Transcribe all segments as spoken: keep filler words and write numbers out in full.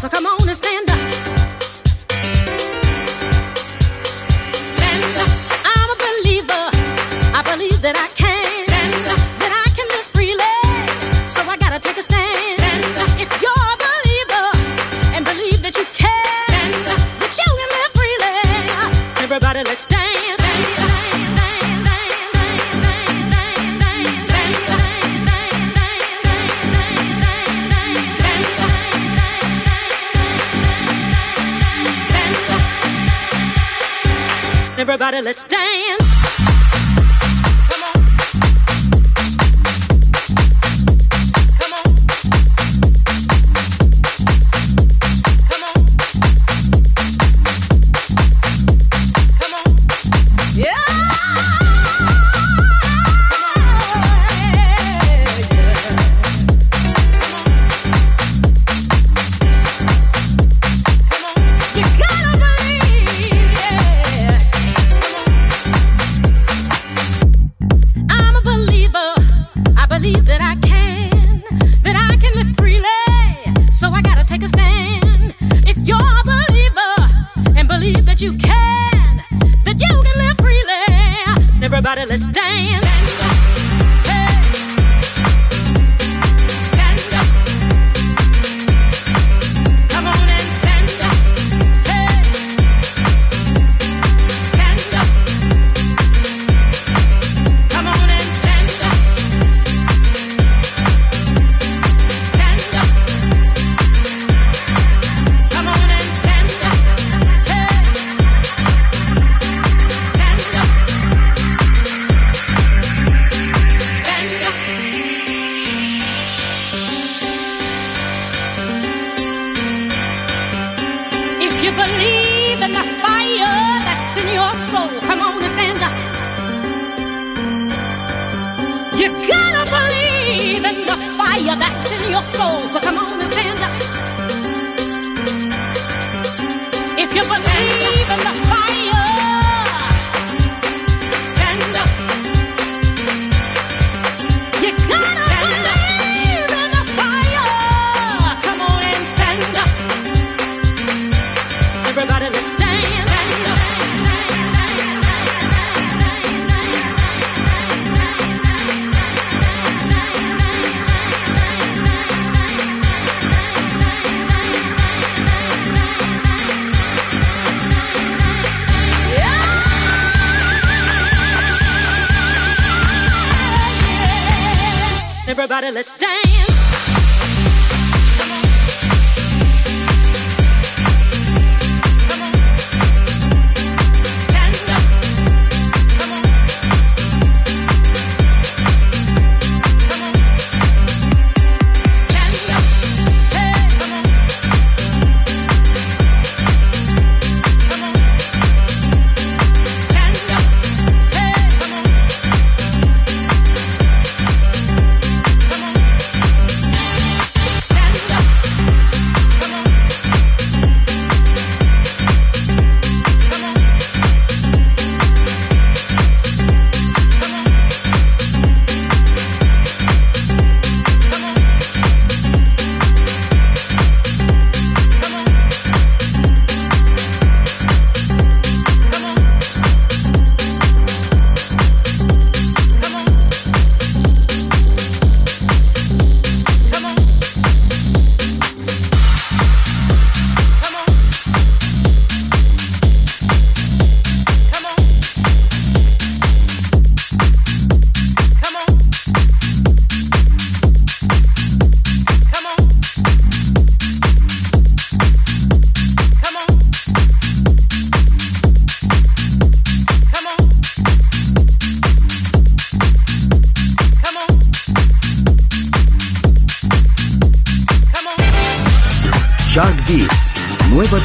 So come on and stand up. Stand up. I'm a believer. I believe that I can. Stand up. That I can live freely. So I gotta take a stand. Stand up. If you're a believer and believe that you can, stand up. That you can live freely. Everybody, let's stand. Everybody, let's dance. Everybody, let's dance. Shark Beats, nuevas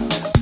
We'll be right back.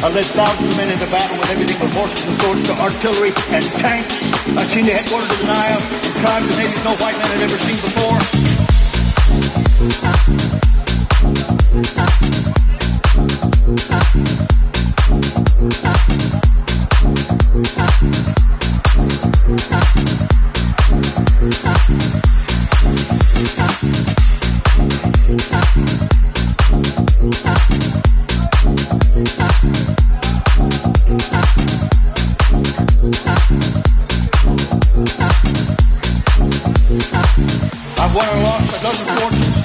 I led thousands of men into battle with everything from horses and swords to artillery and tanks. I've seen the headquarters of the Nile and tribes and nations no white man had ever seen before. I've won or lost a dozen fortunes.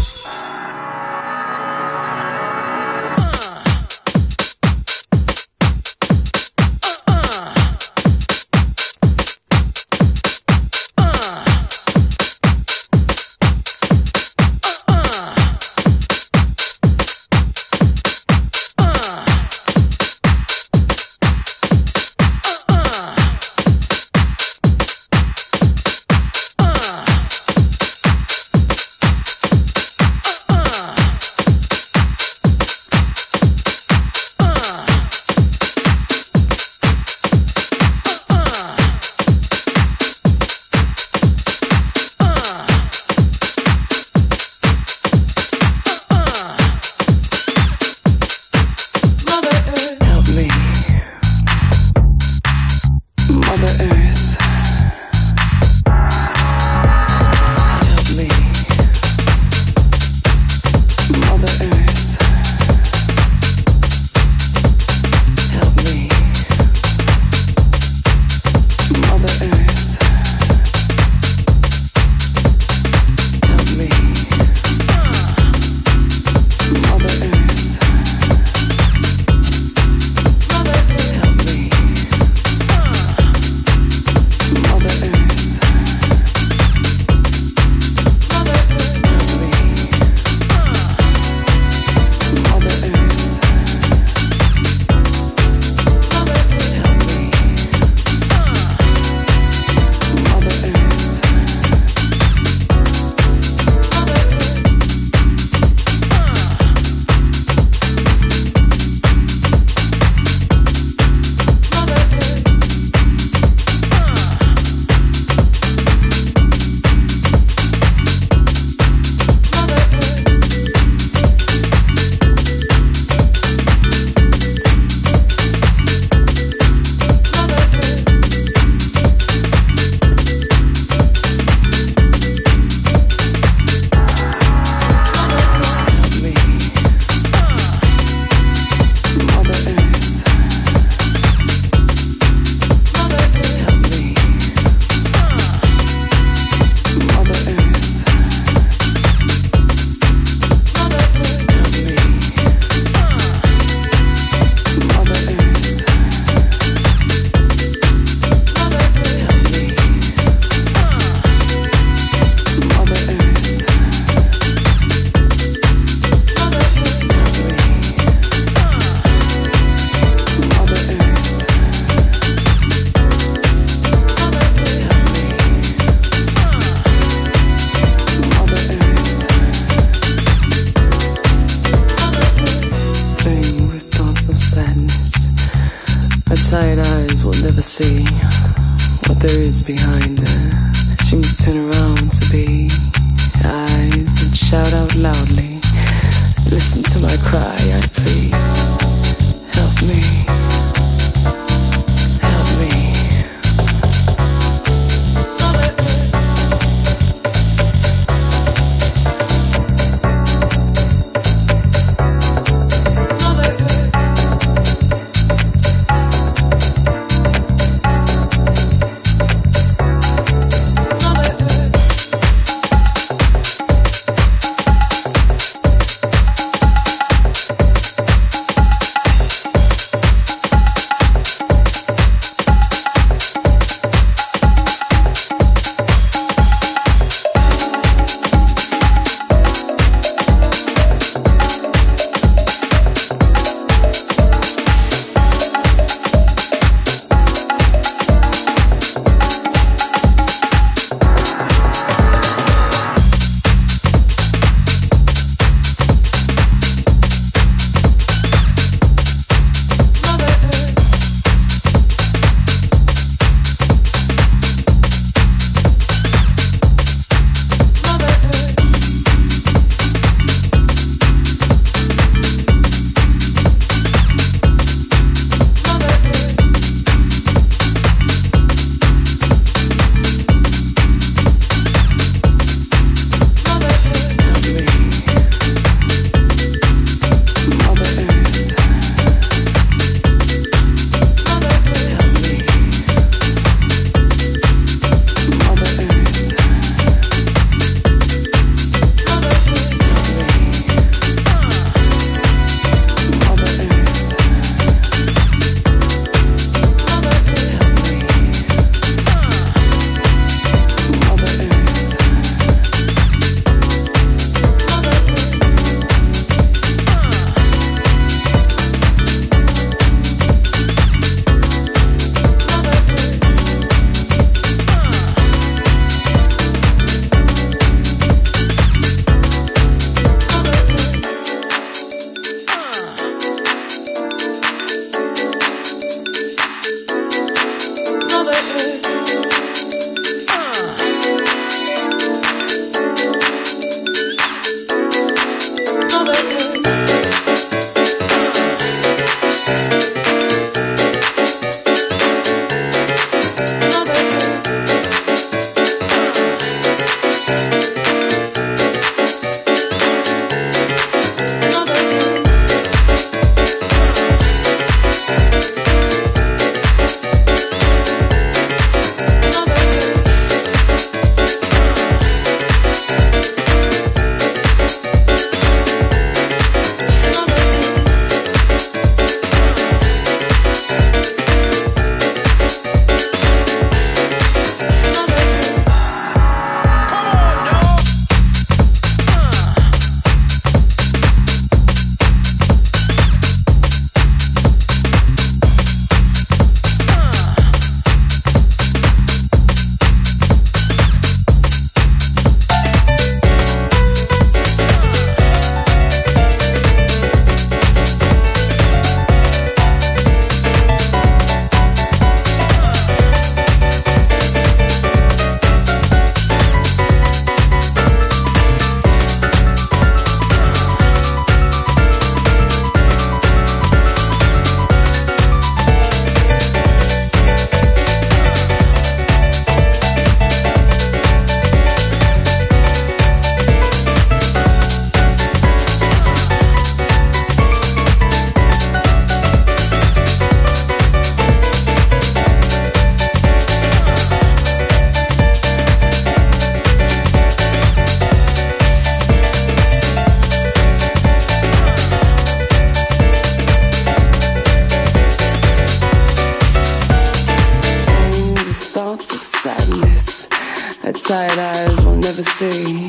side eyes will never see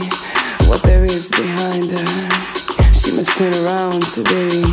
what there is behind her. She must turn around to be.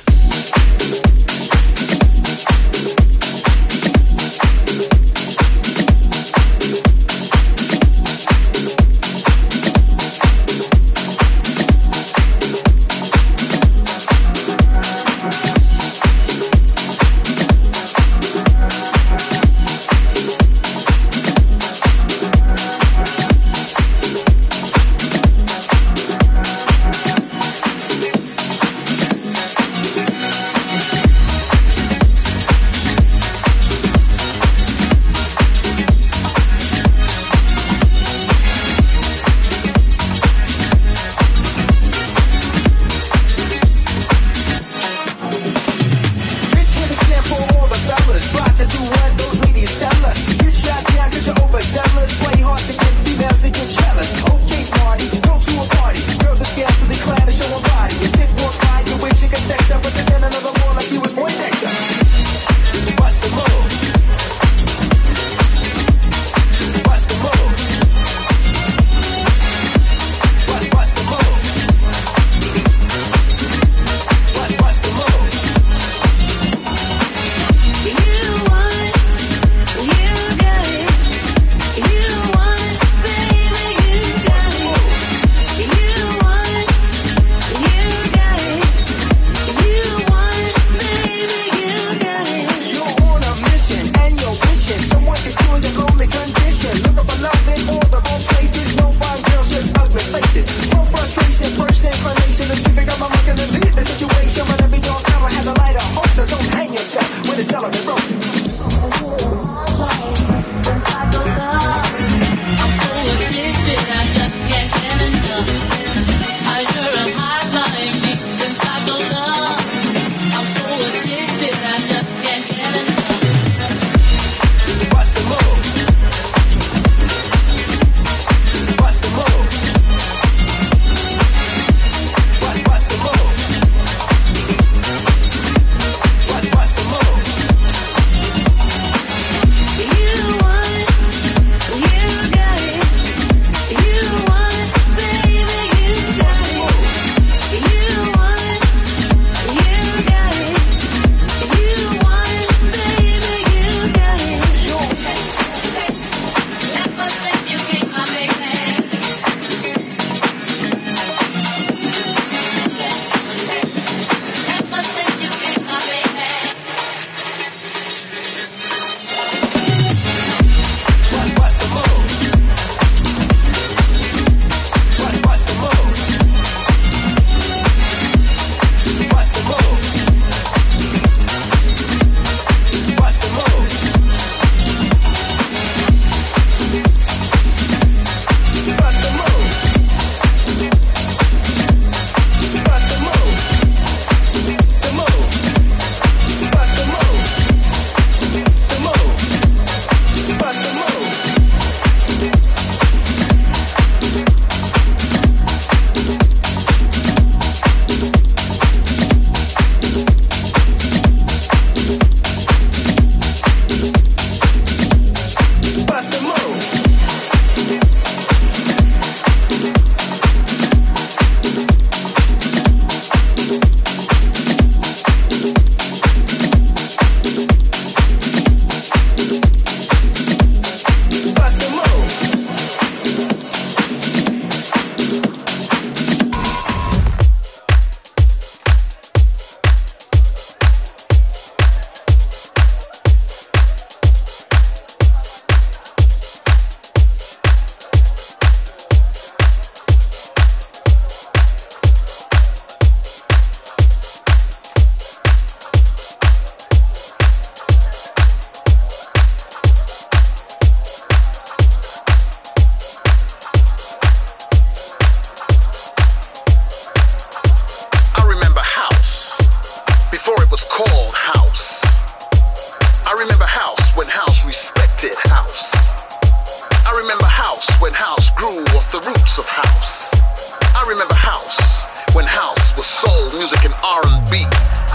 House, when house was soul music and R and B,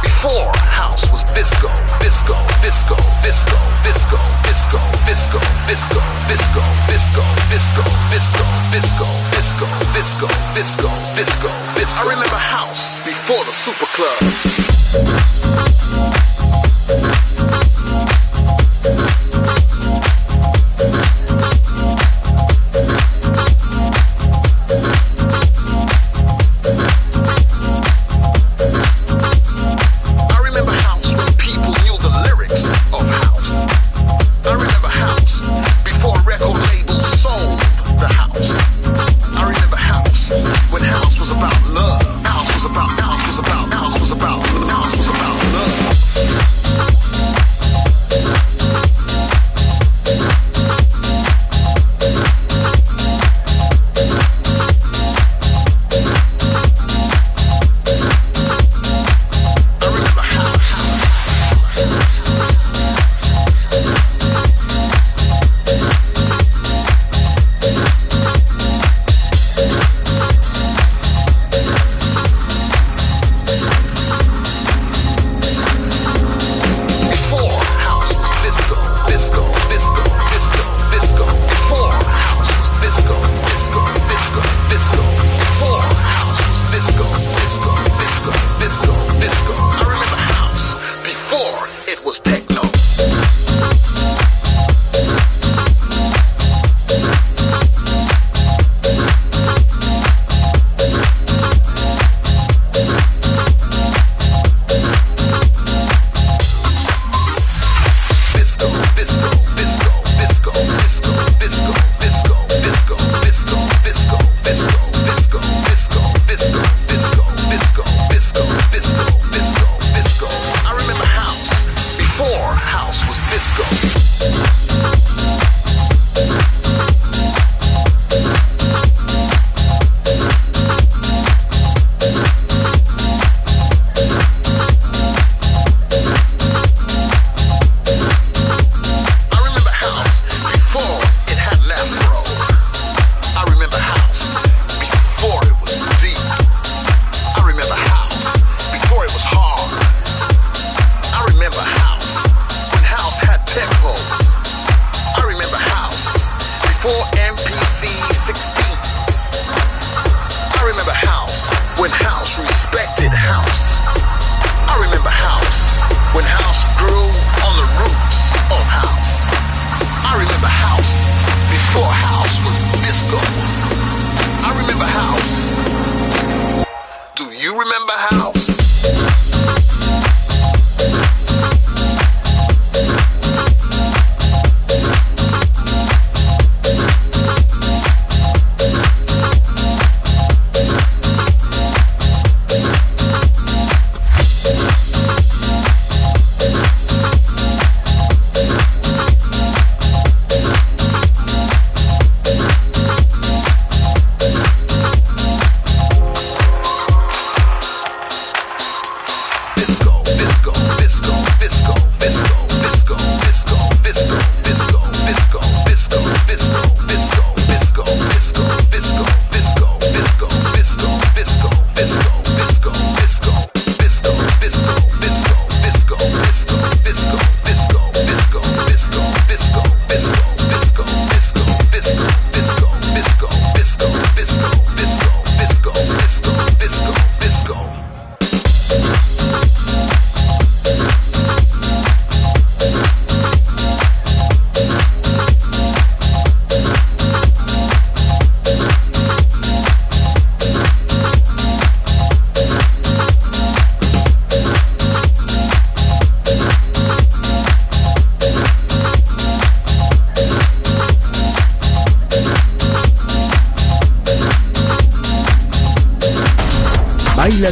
before house. house was disco, disco, disco, disco, disco, disco, disco, disco, disco, disco, disco, disco, disco, disco, disco, disco, disco, disco. I remember house before the super clubs.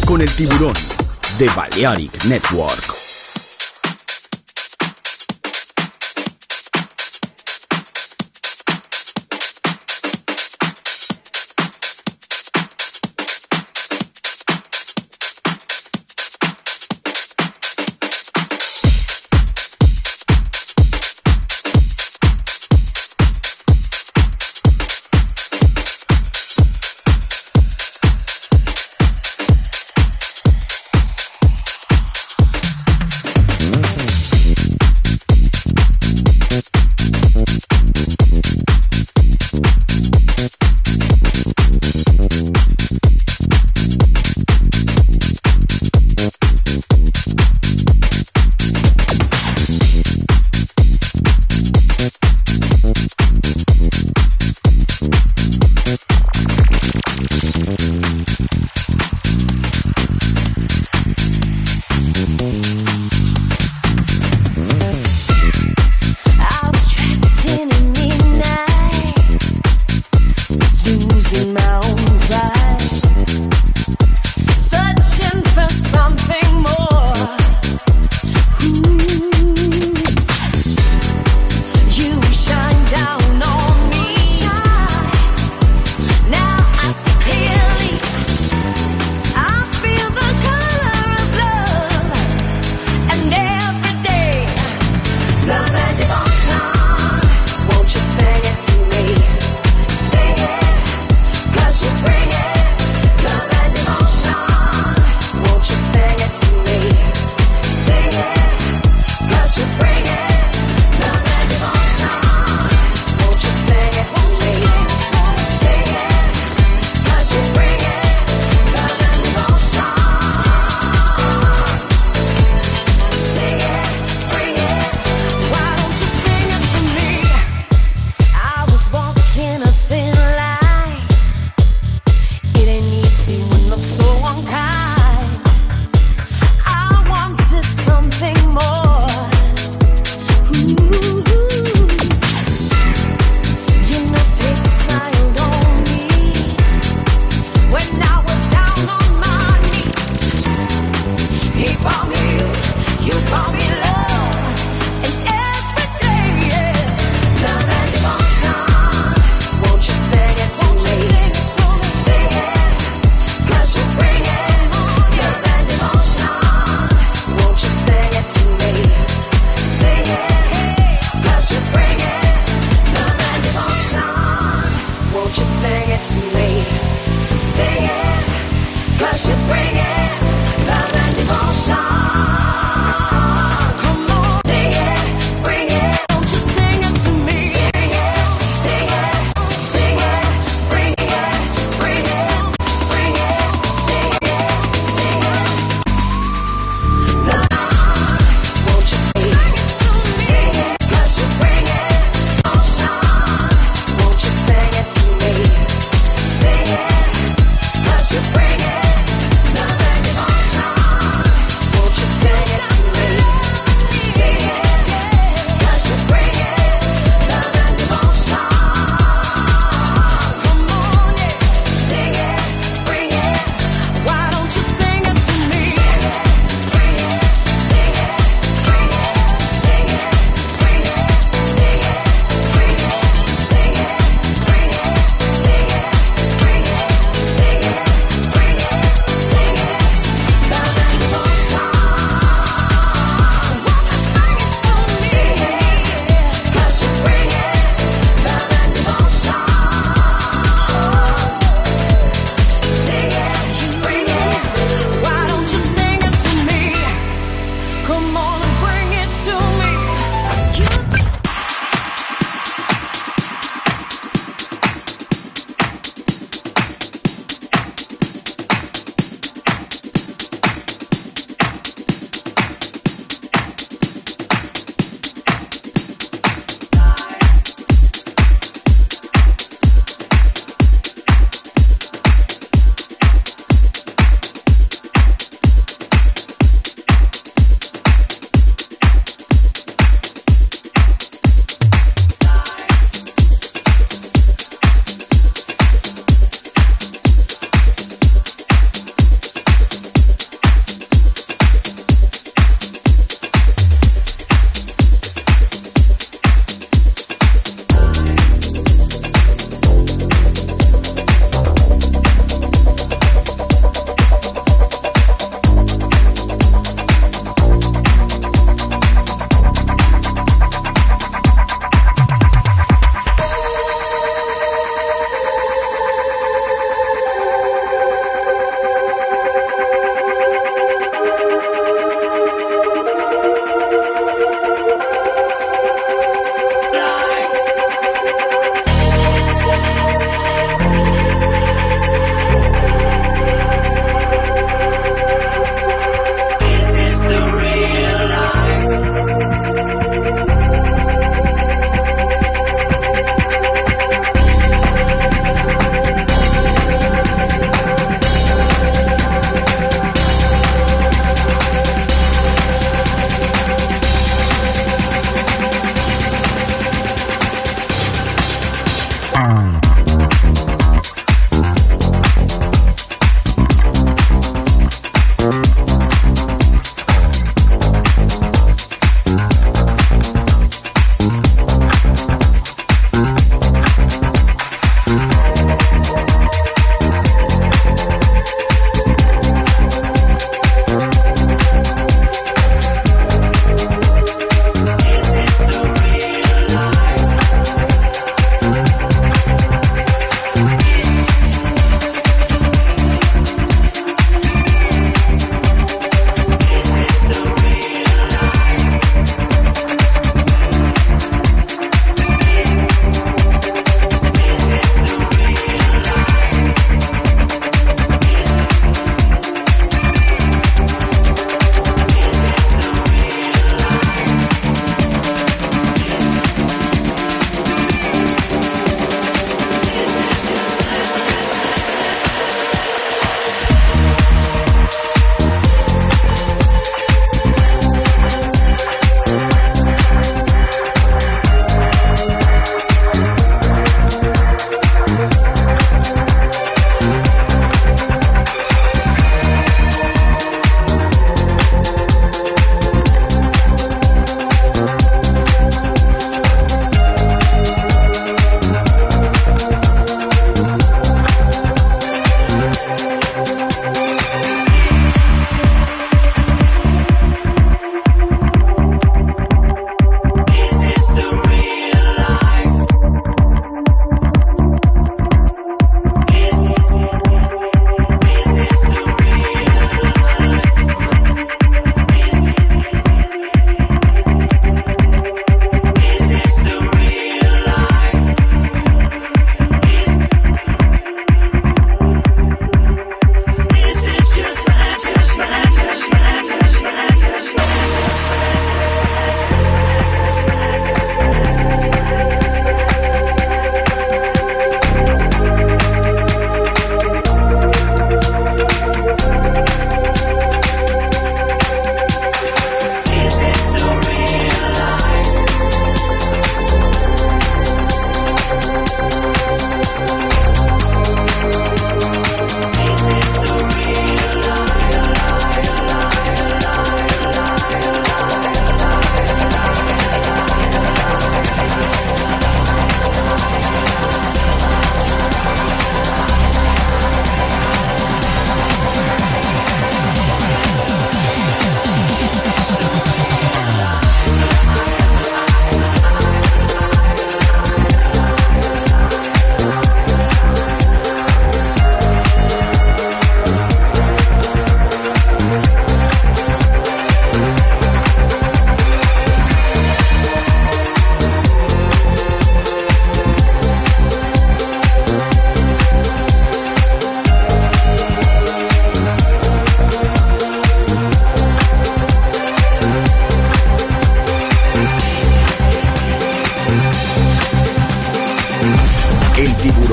Con el tiburón de Balearic Network.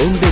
son de